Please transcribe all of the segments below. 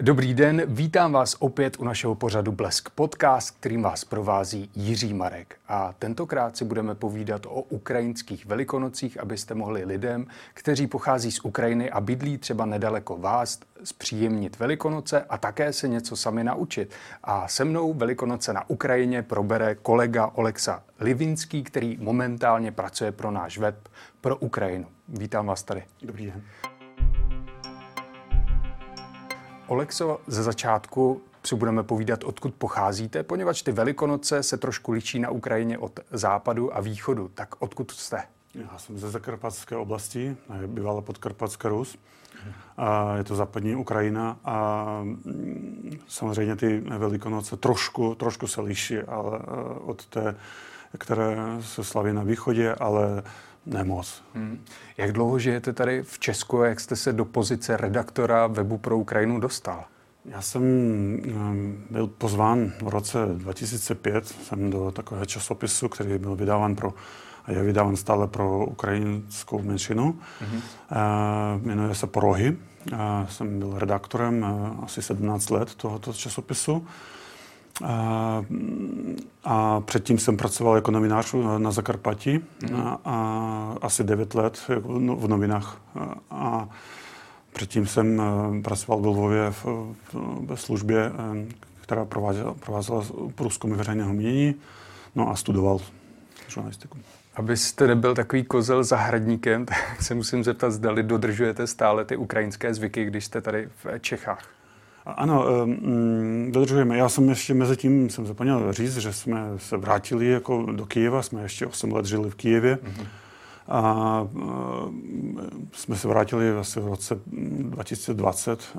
Dobrý den, vítám vás opět u našeho pořadu Blesk Podcast, kterým vás provází Jiří Marek. A tentokrát si budeme povídat o ukrajinských velikonocích, abyste mohli lidem, kteří pochází z Ukrajiny a bydlí třeba nedaleko vás, zpříjemnit Velikonoce a také se něco sami naučit. A se mnou Velikonoce na Ukrajině probere kolega Oleksa Livinský, který momentálně pracuje pro náš web pro Ukrajinu. Vítám vás tady. Dobrý den. Olekso, ze začátku si budeme povídat, odkud pocházíte, poněvadž ty Velikonoce se trošku liší na Ukrajině od západu a východu. Tak odkud jste? Já jsem ze Zakarpatské oblasti, bývala Podkarpatská Rus. A je to západní Ukrajina a samozřejmě ty Velikonoce trošku se liší, ale od té, které se slaví na východě, ale nemoc. Jak dlouho žijete tady v Česku a jak jste se do pozice redaktora webu pro Ukrajinu dostal? Já jsem byl pozván v roce 2005 jsem do takového časopisu, který byl vydáván pro, a je vydáván stále pro ukrajinskou menšinu. Jmenuje se Porohy. Jsem byl redaktorem asi 17 let tohoto časopisu. A předtím jsem pracoval jako novinář na Zakarpatí asi 9 let v novinách. A předtím jsem pracoval v Lvově ve službě, která provázela průzkum veřejného mínění, no a studoval žurnalistiku. Abyste nebyl takový kozel zahradníkem, tak se musím zeptat, zdali dodržujete stále ty ukrajinské zvyky, když jste tady v Čechách. Ano, dodržujeme. Já jsem ještě mezitím zapomněl říct, že jsme se vrátili jako do Kyjeva, jsme ještě 8 let žili v Kyjevě a jsme se vrátili asi v roce 2020,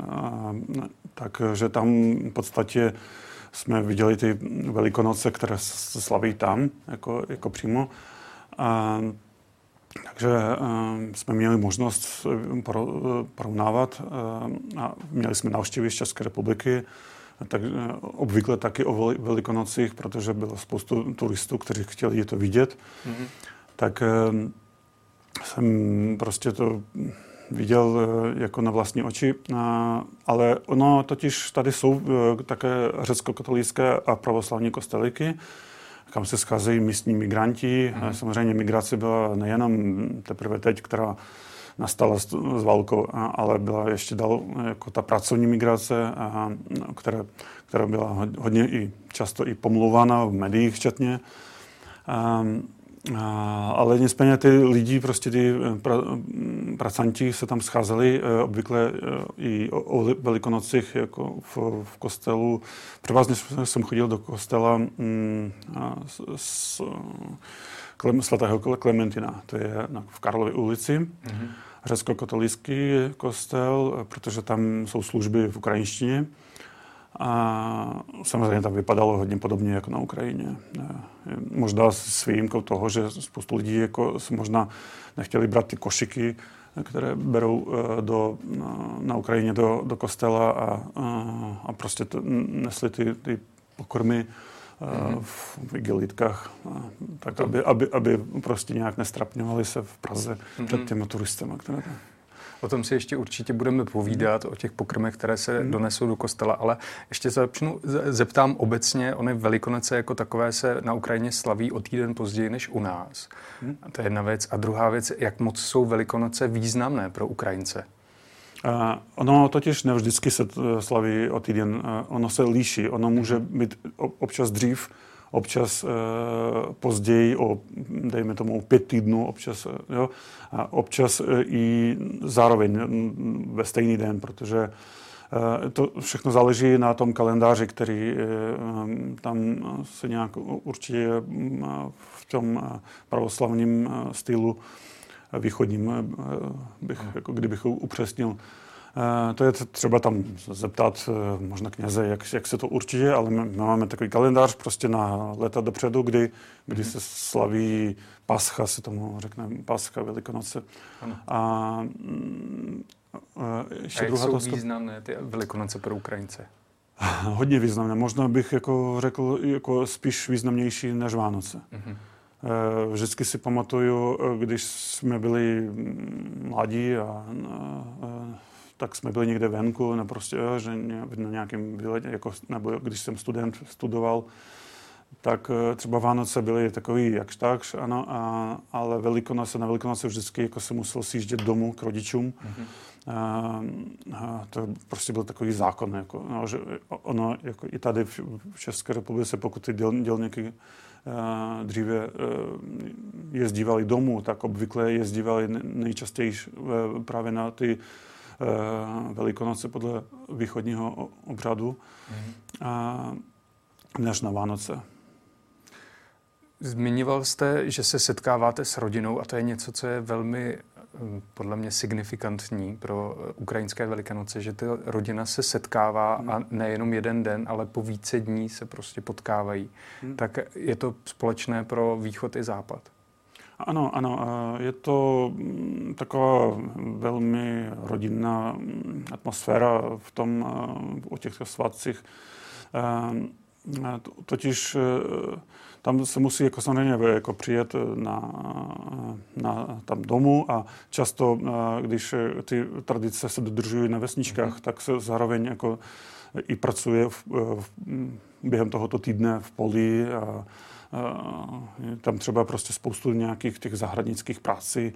takže tam v podstatě jsme viděli ty Velikonoce, které se slaví tam, jako přímo. Takže jsme měli možnost porovnávat a měli jsme návštěvy z České republiky, tak, obvykle taky o Velikonocích, protože bylo spoustu turistů, kteří chtěli to vidět. Tak jsem prostě to viděl jako na vlastní oči, ale ono totiž tady jsou také řecko-katolické a pravoslavní kostelíky, kam se scházejí místní migranti. Samozřejmě migrace byla nejenom teprve teď, která nastala s válkou, ale byla ještě dál jako ta pracovní migrace, která byla hodně i často i pomluvána v médiích včetně. Ale nicméně ty lidi, prostě ty pracanti se tam scházeli obvykle i o Velikonocích jako v kostelu. Převázně jsem chodil do kostela svatého Klementina, to je v Karlově ulici, řecko-katolický kostel, protože tam jsou služby v ukrajinštině. A samozřejmě tam vypadalo hodně podobně jako na Ukrajině. Možná s výjimkou toho, že spoustu lidí jako možná nechtěli brát ty košiky, které berou na Ukrajině do kostela a prostě nesli ty pokrmy v igelitkách, tak aby prostě nějak nestrapňovali se v Praze před těmi turistama, které tam. O tom si ještě určitě budeme povídat, o těch pokrmech, které se donesou do kostela, ale ještě zeptám obecně, ony Velikonoce jako takové se na Ukrajině slaví o týden později než u nás. A to je jedna věc. A druhá věc, jak moc jsou Velikonoce významné pro Ukrajince? Ono totiž nevždycky se slaví o týden, ono se líší, ono může být občas dřív, občas později, dejme tomu 5 týdnů, občas, jo, a občas i zároveň ve stejný den, protože to všechno záleží na tom kalendáři, který tam se nějak určitě v tom pravoslavním stylu východním, jako kdybych upřesnil. To je třeba tam zeptat možná kněze, jak se to určitě, ale my máme takový kalendář prostě na léta dopředu, kdy se slaví paska, se tomu řekne paska, Velikonoce. A jak jsou významné ty Velikonoce pro Ukrajince? Hodně významné. Možná bych jako řekl jako spíš významnější než Vánoce. Vždycky si pamatuju, když jsme byli mladí a tak jsme byli někde venku, no prostě, že na nějakém výletě, jako, nebo když jsem studoval, tak třeba Vánoce byly takový jakž takž, ano, ale na Velikonoce vždycky jako se musel sjíždět domů k rodičům. Mm-hmm. To prostě byl takový zákon, jako, no, že ono, jako i tady v České republice, pokud ty dělníky dříve jezdívali domů, tak obvykle jezdívali nejčastěji právě na ty Velikonoce podle východního obřadu, mm-hmm. než na Vánoce. Zmiňoval jste, že se setkáváte s rodinou a to je něco, co je velmi podle mě signifikantní pro ukrajinské Velikonoce, že ta rodina se setkává a nejenom jeden den, ale po více dní se prostě potkávají. Hmm. Tak je to společné pro východ i západ? Ano, je to taková velmi rodinná atmosféra v tom, o těchto svátcích. Totiž tam se musí jako samozřejmě jako přijet na tam domů a často, když ty tradice se dodržují na vesničkách, tak se zároveň jako i pracuje během tohoto týdne v poli a tam třeba prostě spoustu nějakých těch zahradnických prací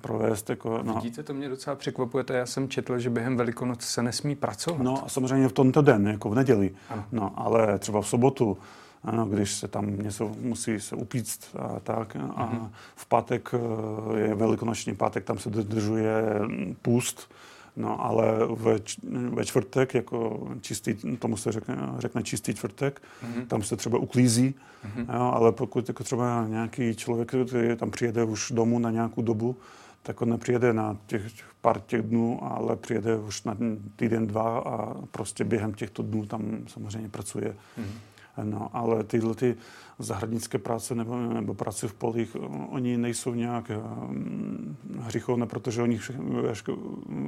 provést. Jako, no. Vidíte, to mě docela překvapuje, já jsem četl, že během Velikonoc se nesmí pracovat. No a samozřejmě v tomto den, jako v neděli, no, ale třeba v sobotu, ano, když se tam něco musí se upíct a tak. A v pátek je velikonoční pátek, tam se dodržuje půst. No, ale ve čtvrtek, jako čistý, tomu se řekne čistý čtvrtek, tam se třeba uklízí, jo, ale pokud jako třeba nějaký člověk, který tam přijede už domů na nějakou dobu, tak on nepřijede na těch pár těch dnů, ale přijede už na týden, dva a prostě během těchto dnů tam samozřejmě pracuje. No, ale tyhle ty zahradnické práce nebo práce v polích, oni nejsou nějak hříchovné, protože oni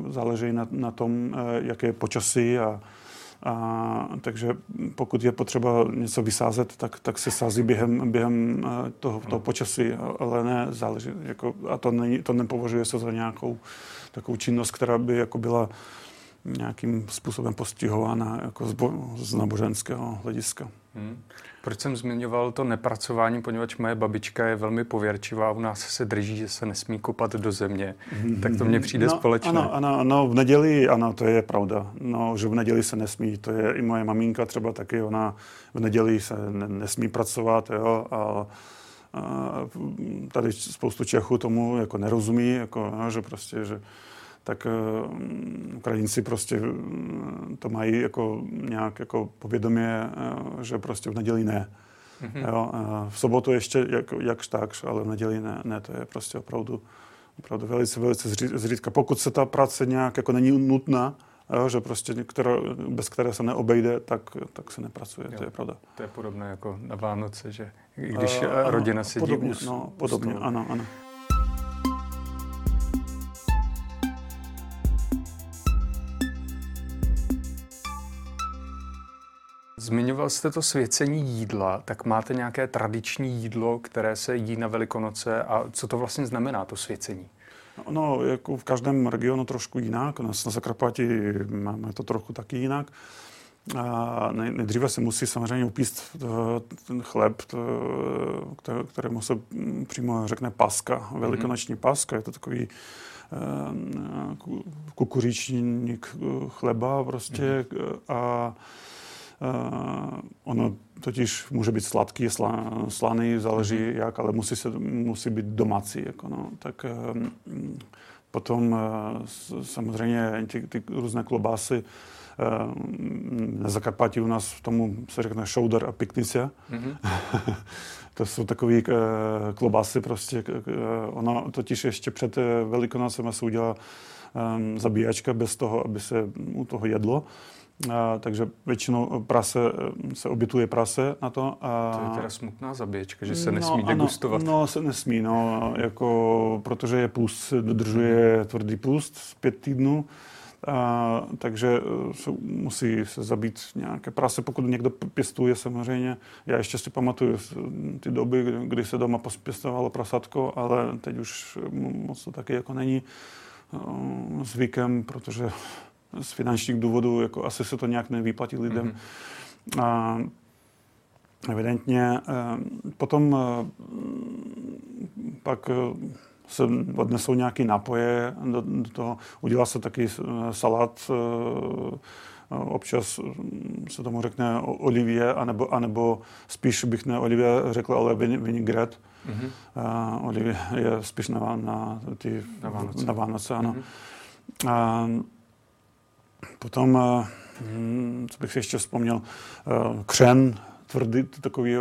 záleží na tom, jaké je počasí a takže pokud je potřeba něco vysázet, tak se sází během toho počasí, ale ne záleží. Jako, a to nepovažuje se za nějakou takovou činnost, která by jako byla nějakým způsobem postihována jako z náboženského hlediska. Proč jsem zmiňoval to nepracování, poněvadž moje babička je velmi pověrčivá, u nás se drží, že se nesmí kopat do země, tak to mně přijde společné. Ano, v neděli, ano, to je pravda, no, že v neděli se nesmí, to je i moje maminka třeba taky, ona v neděli se nesmí pracovat, jo, a tady spoustu Čechů tomu jako nerozumí, jako, no, že prostě, že tak Ukrajinci prostě to mají jako nějak jako povědomě, že prostě v neděli ne. Jo, v sobotu ještě jakž takž, ale v neděli ne, to je prostě opravdu velice zřídka. Pokud se ta práce nějak jako není nutná, jo, že prostě bez které se neobejde, tak se nepracuje, jo, to je pravda. To je podobné jako na Vánoce, že když rodina ano, sedí podobně, podobně, stolu. Ano. Zmiňoval jste to svěcení jídla, tak máte nějaké tradiční jídlo, které se jí na Velikonoce a co to vlastně znamená, to svěcení? No, jako v každém regionu trošku jinak, na Zakarpatí máme to trochu taky jinak. A nejdříve se musí samozřejmě upíct ten chleb, kterému se přímo řekne paska, velikonoční paska, je to takový kukuřičník chleba prostě a ono totiž může být sladký, slaný, záleží jak, ale musí být domácí. Jako, no. Tak potom samozřejmě ty různé klobásy na Zakarpatí u nás v tomu se řekne šoudar a piknice. To jsou takové klobásy prostě. Ono totiž ještě před Velikonocema se udělá zabíjačka bez toho, aby se u toho jedlo. Takže většinou se obětuje prase na to. To je teda smutná zabíječka, že se nesmí degustovat. No, se nesmí, jako, protože je půst, dodržuje tvrdý půst z 5 týdnů, takže musí se zabít nějaké prase, pokud někdo pěstuje samozřejmě. Já ještě si pamatuju ty doby, kdy se doma pěstovalo prasátko, ale teď už moc to taky jako není zvykem, protože z finančních důvodů jako asi se to nějak nevyplatí lidem. Mm-hmm. A evidentně potom pak se odnesou nějaké nápoje do toho. Udělá se taky salát, občas se tomu řekne olivie, anebo spíš bych ne olivie řekl, ale vinigret. Mm-hmm. Olivie je spíš na Vánoce. Na Vánoce, ano. Mm-hmm. Potom, co bych si ještě vzpomněl, křen, tvrdý, takový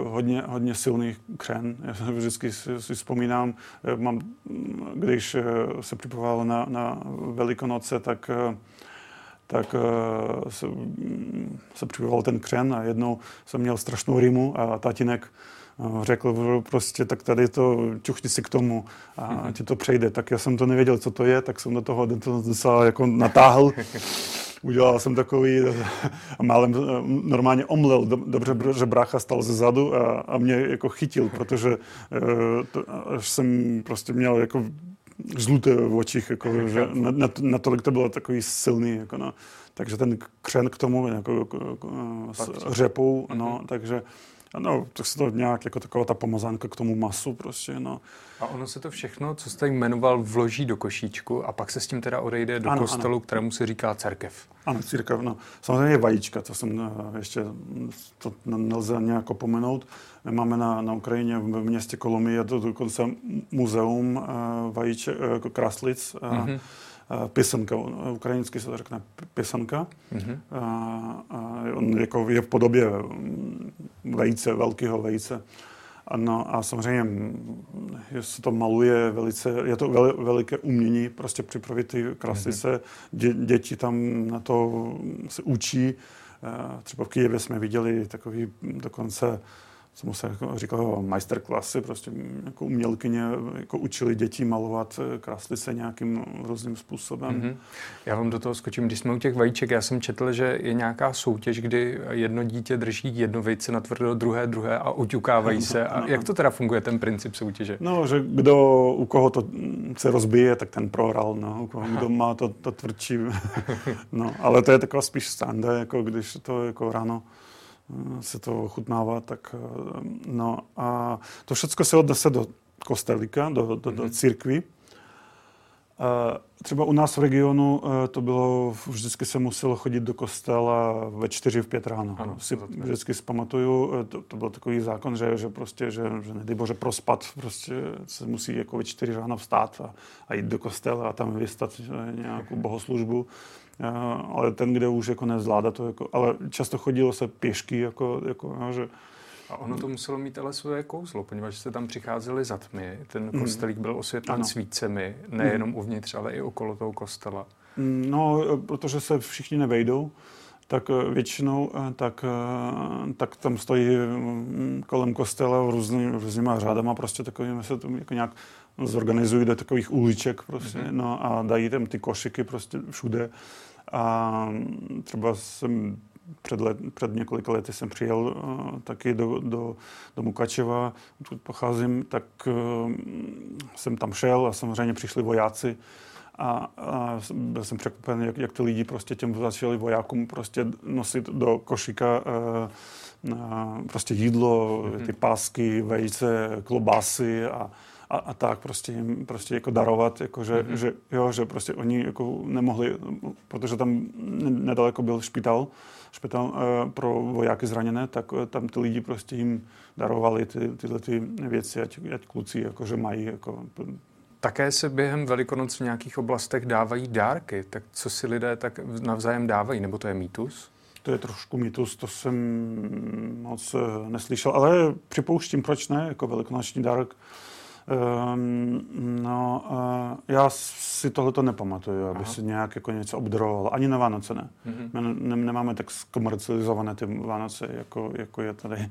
hodně silný křen. Já vždycky si vzpomínám, když se připravovalo na Velikonoce, tak se připravoval ten křen a jednou jsem měl strašnou rýmu a tatínek řekl prostě, tak tady to ťuchni si k tomu a ti to přejde. Tak já jsem to nevěděl, co to je, tak jsem do toho docela jako natáhl. Udělal jsem takový a málem normálně omlel. Dobře, že brácha stal ze zadu a mě jako chytil, protože jsem prostě měl jako žluté v očích, jako, že natolik to bylo takový silný. Jako, no. Takže ten křen k tomu jako, s řepou, no, takže no, tak se to nějak jako taková ta pomazánka k tomu masu prostě, no. A ono se to všechno, co jste jmenoval, vloží do košíčku a pak se s tím teda odejde do kostelu, kterému se říká cerkev. Ano, církev, no. Samozřejmě je vajíčka, to jsem ještě, to nelze nějak opomenout. Máme na Ukrajině v městě Kolomyia dokonce muzeum vajíček, kraslic, mm-hmm. Písenka, ukrajinsky se to řekne písenka. Mm-hmm. On jako je v podobě vejce, velkého vejce. No, a samozřejmě se to maluje velice, je to veliké umění prostě připravit ty kraslice. Mm-hmm. Děti tam na to se učí. Třeba v Kyjevě jsme viděli takový dokonce, co se říkalo, masterklasy, prostě jako umělkyně jako učili děti malovat kraslice nějakým různým způsobem. Mm-hmm. Já vám do toho skočím. Když jsme u těch vajíček, já jsem četl, že je nějaká soutěž, kdy jedno dítě drží jedno vejce na tvrdo, druhé a oťukávají se. A jak to teda funguje, ten princip soutěže? No, že kdo, u koho to se rozbije, tak ten prohrál, no. U koho kdo má to tvrdší. No, ale to je taková spíš standa, jako když to jako ráno se to ochutnává, tak no a to všecko se odnese do kostelíka, do církví. Třeba u nás v regionu to bylo, vždycky se muselo chodit do kostela ve 4-5 ráno. Ano, si vždycky zpamatuju, to byl takový zákon, že prostě, že nedej bože prospat, prostě se musí jako ve 4 ráno vstát a jít do kostela a tam vystat nějakou bohoslužbu. Ale ten, kde už jako nezvládá to, jako, ale často chodilo se pěšky, jako no, že... A ono to muselo mít ale svoje kouzlo, poněvadž jste tam přicházeli za tmy, ten kostelík byl osvětlen svícemi, nejenom uvnitř, ale i okolo toho kostela. No, protože se všichni nevejdou, tak většinou, tak tam stojí kolem kostela různýma řádama, prostě takovými se tam jako nějak zorganizují do takových uliček prostě, no a dají tam ty košiky prostě všude. A třeba jsem před několika lety jsem přijel taky do Mukačeva, odkud pocházím, tak jsem tam šel a samozřejmě přišli vojáci. A byl jsem překvapen, jak ty lidi prostě těm začali vojákům prostě nosit do košíka prostě jídlo, ty pásky, vejce, klobásy a tak prostě jim prostě jako darovat, jako že prostě oni jako nemohli, protože tam nedaleko byl špitál pro vojáky zraněné, tak tam ty lidi prostě jim darovali tyhle ty věci, ať kluci jako že mají jako. Také se během Velikonoc v nějakých oblastech dávají dárky, tak co si lidé tak navzájem dávají, nebo to je mýtus? To je trošku mýtus, to jsem moc neslyšel, ale připouštím, proč ne, jako velikonoční dárek. Já si tohleto nepamatuju, aby se nějak jako něco obdarovalo. Ani na Vánoce ne. My nemáme tak zkomercializované ty Vánoce, jako je tady.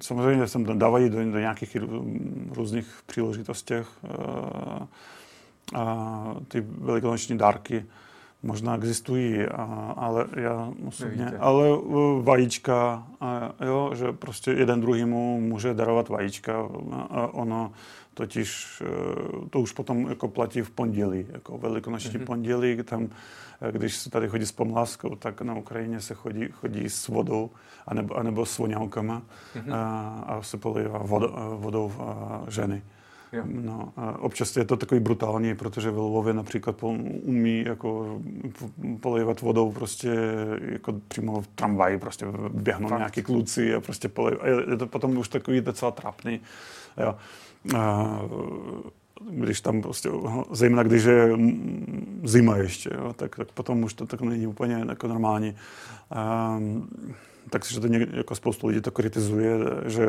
Samozřejmě se dávají do nějakých různých příležitostech ty velikonoční dárky. Možná existují, ale já osobně, ale vajíčka, jo, že prostě jeden druhýmu může darovat vajíčka. Ono totiž, to už potom jako platí v pondělí, jako velikonoční pondělí, tam, když se tady chodí s pomláskou, tak na Ukrajině se chodí s vodou, anebo s voňavkama a se polívá vodou ženy. No, občas je to takový brutální, protože ve Lvově například umí jako polejvat vodou prostě jako přímo v tramvaji, prostě běhnou nějaký kluci a prostě polejvat. Je to potom už takový docela trapný. Jo. Když tam prostě, zejména když je zima ještě, jo, tak potom už to tak není úplně jako normální. Takže to jako spoustu lidí to kritizuje,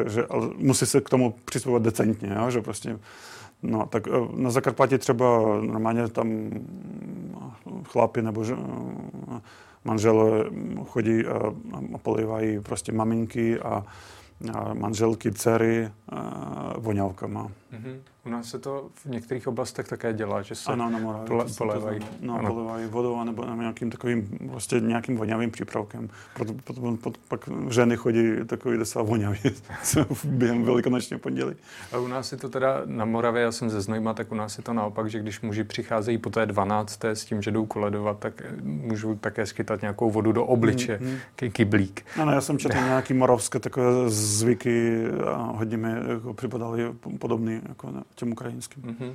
že ale musí se k tomu přistupovat decentně, jo, že prostě, no, tak na Zakarpatí třeba normálně tam chlapi nebo manžele chodí a polejvají prostě maminky a manželky, dcery voňavkama. Mm-hmm. U nás se to v některých oblastech také dělá, že se polévají. No, polévají vodou nebo nějakým takovým, prostě nějakým voňavým přípravkem. Proto pak ženy chodí takový docela voňavý během velikonočního pondělí. A u nás je to teda na Moravě, já jsem ze Znojma, tak u nás je to naopak, že když muži přicházejí po té 12. s tím, že jdou koledovat, tak můžou také schytat nějakou vodu do obliče, kyblík. Ano, já jsem četl nějaký moravské takové zvyky a hodně mi jako připadaly podobný jako těm ukrajinským. Mm-hmm.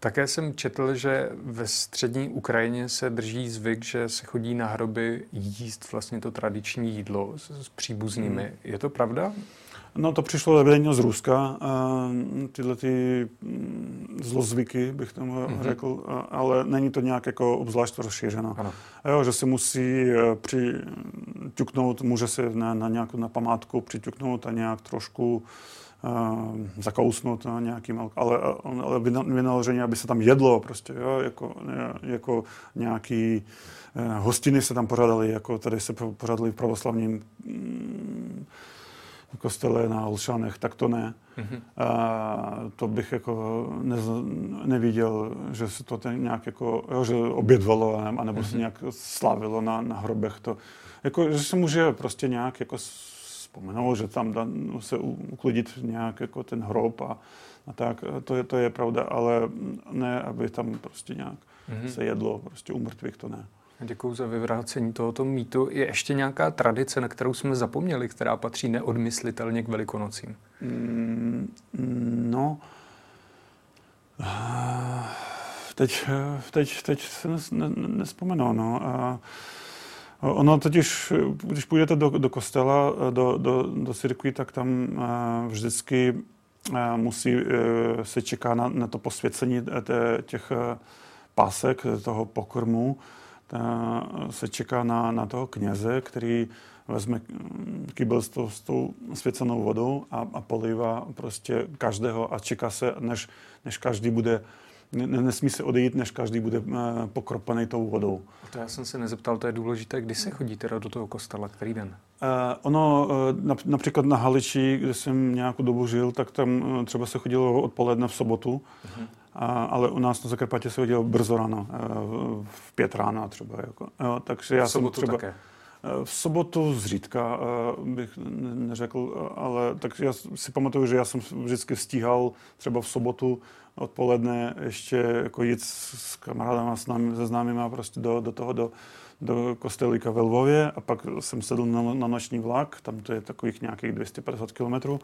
Také jsem četl, že ve střední Ukrajině se drží zvyk, že se chodí na hroby jíst vlastně to tradiční jídlo s příbuznými. Je to pravda? No, to přišlo evidentně z Ruska. Tyhle ty zlozvyky, bych tomu řekl, ale není to nějak jako obzvlášť rozšířeno. Jo, že se musí přiťuknout, může se na nějakou na památku přiťuknout a nějak trošku zakousnout nějakým, ale vynaložení, aby se tam jedlo prostě, jo, jako nějaký hostiny se tam pořádaly, jako tady se pořádaly v pravoslavním kostele na Olšanech, tak to ne. To bych jako neviděl, že se to nějak jako, jo, že obědvalo, anebo se nějak slavilo na hrobech. To, jako, že se může prostě nějak jako vzpomenout, že tam dá se uklidit nějak jako ten hrob a tak. To je pravda, ale ne, aby tam prostě nějak se jedlo prostě u mrtvých, to ne. Děkuju za vyvrácení tohoto mýtu. Je ještě nějaká tradice, na kterou jsme zapomněli, která patří neodmyslitelně k Velikonocím? No, teď se nespomenu, no. Ono totiž, když půjdete do kostela, do církví, tak tam vždycky musí se čeká na to posvěcení těch pásek, toho pokrmu. Se čeká na toho kněze, který vezme kýbel s tou svěcenou vodou a polívá prostě každého a čeká se, než každý bude, nesmí se odejít, než každý bude pokropený tou vodou. A to já jsem se nezeptal, to je důležité, kdy se chodí teda do toho kostela, který den? Ono, například na Haliči, kde jsem nějakou dobu žil, tak tam třeba se chodilo odpoledne v sobotu, ale u nás na Zakarpatí se chodilo brzo ráno, v 5 rána třeba. Jako. Takže já jsem třeba také. V sobotu zřídka bych neřekl, ale tak já si pamatuju, že já jsem vždycky stíhal třeba v sobotu odpoledne ještě jako jít s kamarádama, se známýma prostě do kostelíka ve Lvově a pak jsem sedl na noční vlak, tam to je takových nějakých 250 kilometrů.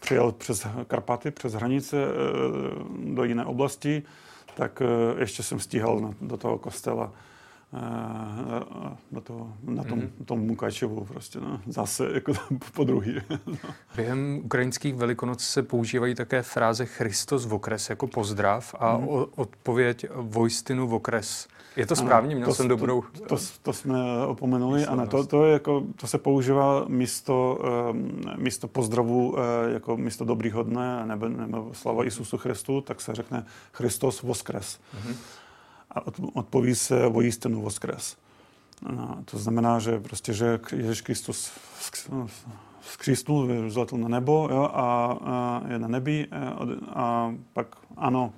Přijel přes Karpaty, přes hranice do jiné oblasti, tak ještě jsem stíhal do toho kostela. Na tom Mukačevu prostě, no, zase jako po druhý. No. Během ukrajinských velikonoc se používají také fráze Christos v okres jako pozdrav a odpověď Vojstinu v okres. Je to správně? Měl jsem dobrou... To jsme opomenuli, ano, to se používá místo pozdravu jako místo dobrýho dne, nebo slava Isusu Christu, tak se řekne Christos voskres. A odpoví se vojistinu voskres. No, to znamená, že prostě, že Ježíš Kristus vzkřísnul, vzletěl na nebo, jo, a je na nebi a pak ano,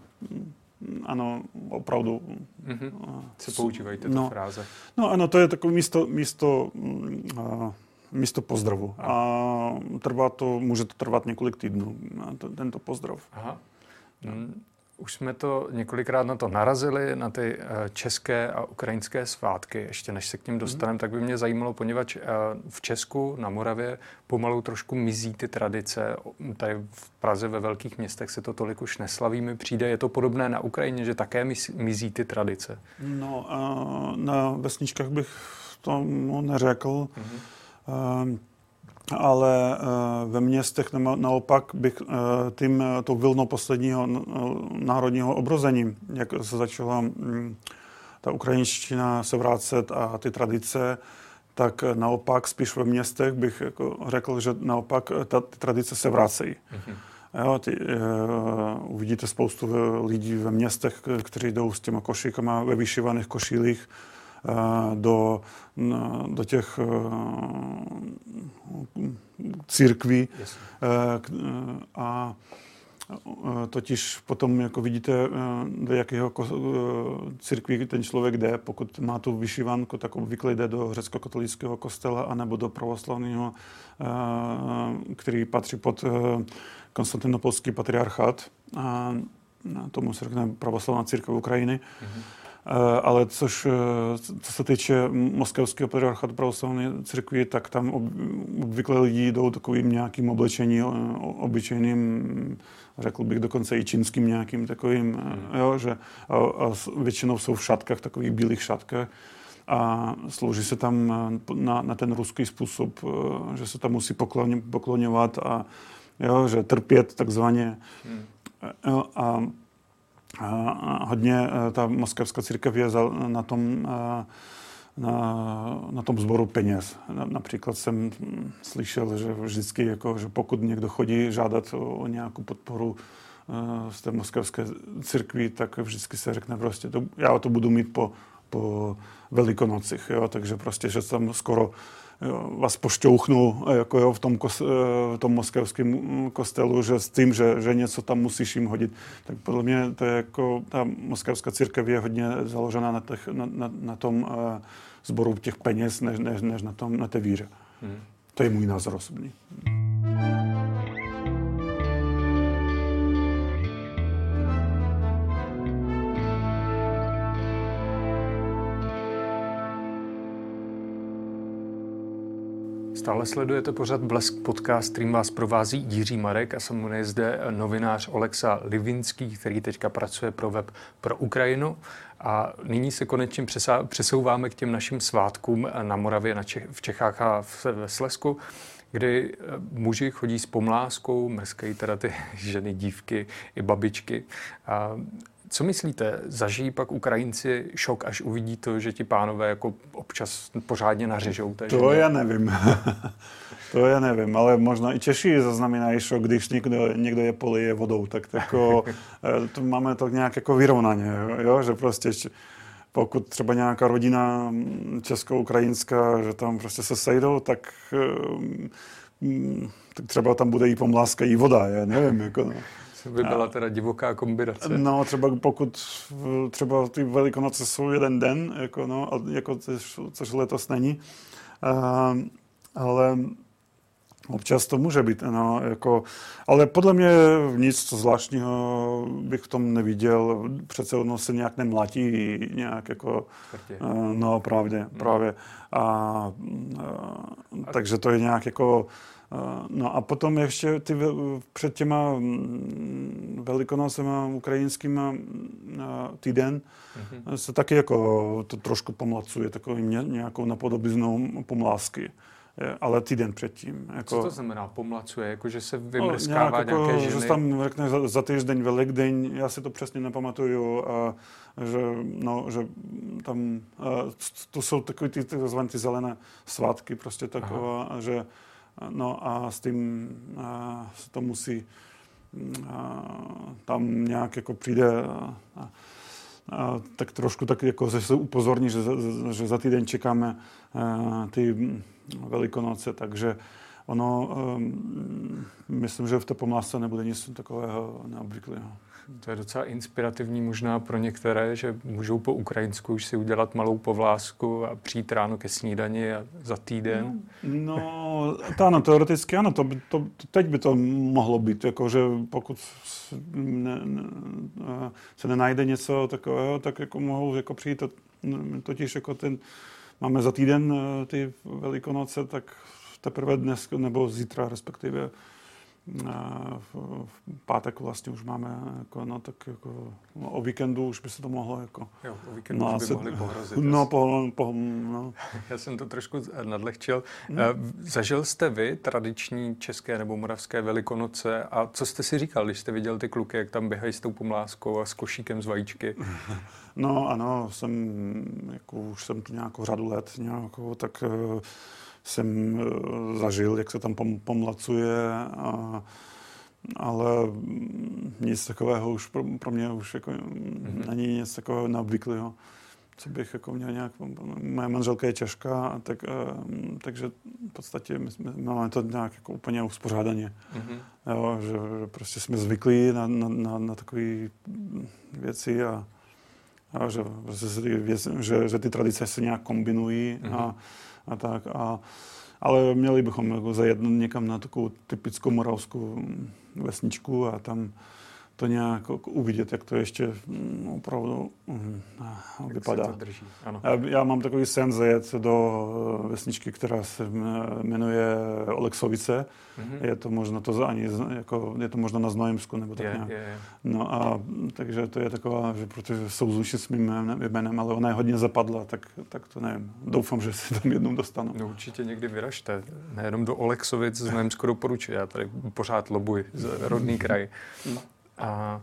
ano, opravdu... Co používajte ta fráze? No ano, to je takové místo pozdravu. A může to trvat několik týdnů, tento pozdrav. Aha. Už jsme to několikrát na to narazili, na ty české a ukrajinské svátky. Ještě než se k nim dostaneme, tak by mě zajímalo, poněvadž v Česku, na Moravě, pomalu trošku mizí ty tradice. Tady v Praze ve velkých městech se to tolik už neslaví. Mi přijde, je to podobné na Ukrajině, že také mizí ty tradice. No, na vesničkách bych to neřekl. Ale ve městech naopak bych tím to vlnou posledního národního obrození, jak se začala ta ukrajinština se vrátit a ty tradice, tak naopak spíš ve městech bych jako řekl, že naopak ty tradice se vracejí. Uvidíte spoustu lidí ve městech, kteří jdou s těma košíkama ve vyšívaných košílích do těch církví. Yes. A totiž potom jako vidíte, do jakého církví ten člověk jde. Pokud má tu vyšívanku, tak obvykle jde do řecko-katolického kostela anebo do pravoslavného, který patří pod Konstantinopolský patriarchát. A tomu se řekne pravoslavná církev Ukrajiny. Ale co se týče Moskevského patriarchátu pravoslavné církvi, tak tam obvykle lidi jdou takovým nějakým oblečením, obyčejným, řekl bych dokonce i čínským nějakým takovým, a většinou jsou v šatkách, takových bílých šatkách. A slouží se tam na ten ruský způsob, že se tam musí pokloňovat a že trpět takzvaně. A hodně ta moskevská církev je na tom sboru peněz. Například jsem slyšel, že vždycky, jako, že pokud někdo chodí žádat o nějakou podporu z té moskevské církvi, tak vždycky se řekne prostě, já to budu mít po Velikonocích, takže prostě, že tam skoro vás pošťouchnu jako v tom moskevském kostelu, že s tím, že něco tam musíš jim hodit. Tak podle mě to je jako, ta moskevská církev je hodně založena na tom sboru těch peněz, než na té víře. To je můj názor osobní. Stále sledujete pořad Blesk Podcast, kterým vás provází Jiří Marek a se mnou je zde novinář Oleksa Livinský, který teďka pracuje pro web Pro Ukrajinu. A nyní se konečně přesouváme k těm našim svátkům na Moravě, v Čechách a ve Slezsku, kdy muži chodí s pomláskou, mrskají teda ty ženy, dívky i babičky. A co myslíte, zažijí pak Ukrajinci šok, až uvidí to, že ti pánové jako občas pořádně nařežou? To já nevím. Ale možná i Češi zaznamenají šok, když někdo je polije vodou. Tak jako, to máme to nějak jako vyrovnaně, jo? Že prostě pokud třeba nějaká rodina česko-ukrajinská, že tam prostě se sejdou, tak třeba tam bude i pomláska, i voda, já nevím, jako no. By byla teda divoká kombinace. No, třeba pokud třeba ty Velikonoce jsou jeden den, jako no, jako což letos není, ale občas to může být, no, jako, ale podle mě nic zvláštního bych v tom neviděl, přece ono se nějak nemlatí, nějak jako, no, právě. Takže to je nějak jako. No a potom ještě před těma velikonocema ukrajinskýma týden se taky jako to trošku pomlacuje takovým nějakou napodobiznou pomlásky. Ale týden předtím. Jako, co to znamená pomlacuje? Jako, že se vymrskává nějaké ženy? Že tam řekne za týždeň Velikdeň, já si to přesně nepamatuju, a že tam to jsou takové ty zvané zelené svátky, prostě taková, že no a s tím se to musí tam nějak jako přijde tak trošku tak jako se upozorní, že za týden čekáme ty Velikonoce, takže Ono, myslím, že v té pomlásce nebude nic takového neobvyklého. To je docela inspirativní možná pro některé, že můžou po ukrajinsku už si udělat malou povlásku a přijít ráno ke snídani a za týden. No, ano, teoreticky ano, to teď by to mohlo být, jakože pokud se nenajde něco takového, tak jako mohou jako přijít, totiž jako ten, máme za týden ty Velikonoce, tak teprve dnes nebo zítra respektive v pátek vlastně už máme jako, no tak jako no, o víkendu už by se to mohlo jako. Jo, o víkendu no, už by se, mohli pohrozit. No, no. Já jsem to trošku nadlehčil. Zažil jste vy tradiční české nebo moravské Velikonoce a co jste si říkal, když jste viděl ty kluky, jak tam běhají s tou pomláskou a s košíkem z vajíčky? No ano, už jsem tu nějakou řadu let nějakou, tak jsem zažil, jak se tam pomlacuje, ale nic takového už pro mě už jako není nic takového neobvyklého, co bych jako měl nějak. Moje manželka je Češka, takže v podstatě my máme to nějak jako úplně uspořádaně. Jo, že prostě jsme zvyklí na takové věci a že, prostě že ty tradice se nějak kombinují a tak, ale měli bychom jako zajet někam na takovou typickou moravskou vesničku a tam to nějak uvidět, jak to ještě opravdu vypadá. Jak se to drží, ano. Já mám takový sen zajet do vesničky, která se jmenuje Oleksovice. Je to možná na Znojemsku nebo tak nějak. No a takže to je taková, že protože souzlučí s mým jménem, ale ona je hodně zapadla, tak to nevím. Doufám, že se tam jednou dostanu. No určitě někdy vyražte. Nejenom do Oleksovic, Znojemsko doporučuji. Já tady pořád lobuji za rodný kraj. A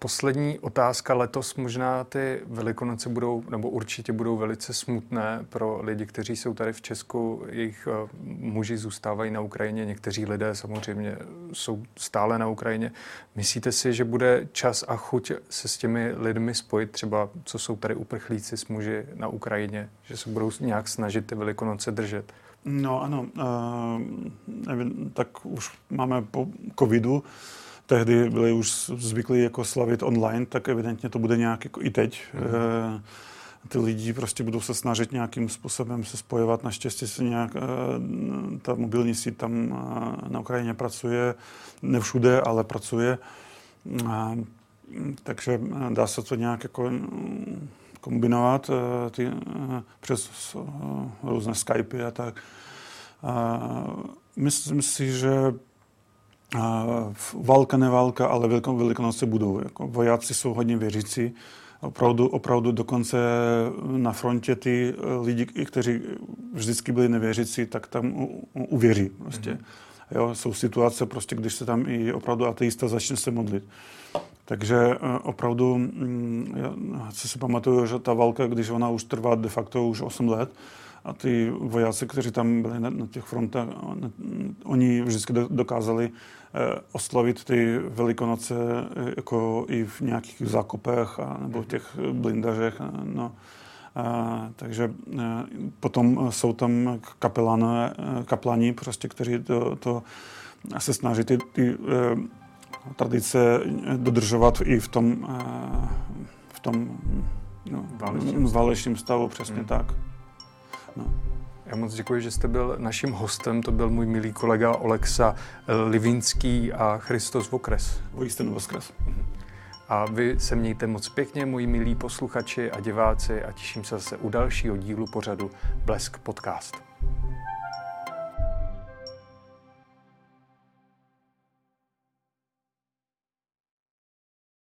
poslední otázka letos. Možná ty Velikonoce budou, nebo určitě budou velice smutné pro lidi, kteří jsou tady v Česku. Jejich muži zůstávají na Ukrajině, někteří lidé samozřejmě jsou stále na Ukrajině. Myslíte si, že bude čas a chuť se s těmi lidmi spojit, třeba co jsou tady uprchlíci s muži na Ukrajině, že se budou nějak snažit ty Velikonoce držet? No ano, tak už máme po covidu. Tehdy byli už zvyklí jako slavit online, tak evidentně to bude nějak jako i teď. Ty lidi prostě budou se snažit nějakým způsobem se spojovat. Naštěstí se nějak ta mobilní síť tam na Ukrajině pracuje. Ne všude, ale pracuje. Takže dá se to nějak jako kombinovat přes různé Skypy a tak. Myslím si, že válka, neválka, ale Velikonoce budou. Jako vojáci jsou hodně věřící. Opravdu dokonce na frontě ty lidi, kteří vždycky byli nevěřící, tak tam uvěří. Prostě. Jo, jsou situace, prostě, když se tam i opravdu ateista začne se modlit. Takže opravdu, co si pamatuju, že ta válka, když ona už trvá de facto už 8 let, a ty vojáci, kteří tam byli na těch frontách, oni vždycky dokázali oslavit ty Velikonoce jako i v nějakých zákopech nebo v těch blindažech. No. Takže potom jsou tam kaplani, prostě, kteří to se snaží ty tradice dodržovat i v tom válečném stavu, přesně tak. No. Já moc děkuji, že jste byl naším hostem. To byl můj milý kolega Oleksa Livinský a Christos Vokres. Vojisten Voskres. A vy se mějte moc pěkně, moji milí posluchači a diváci, a těším se zase u dalšího dílu pořadu Blesk Podcast.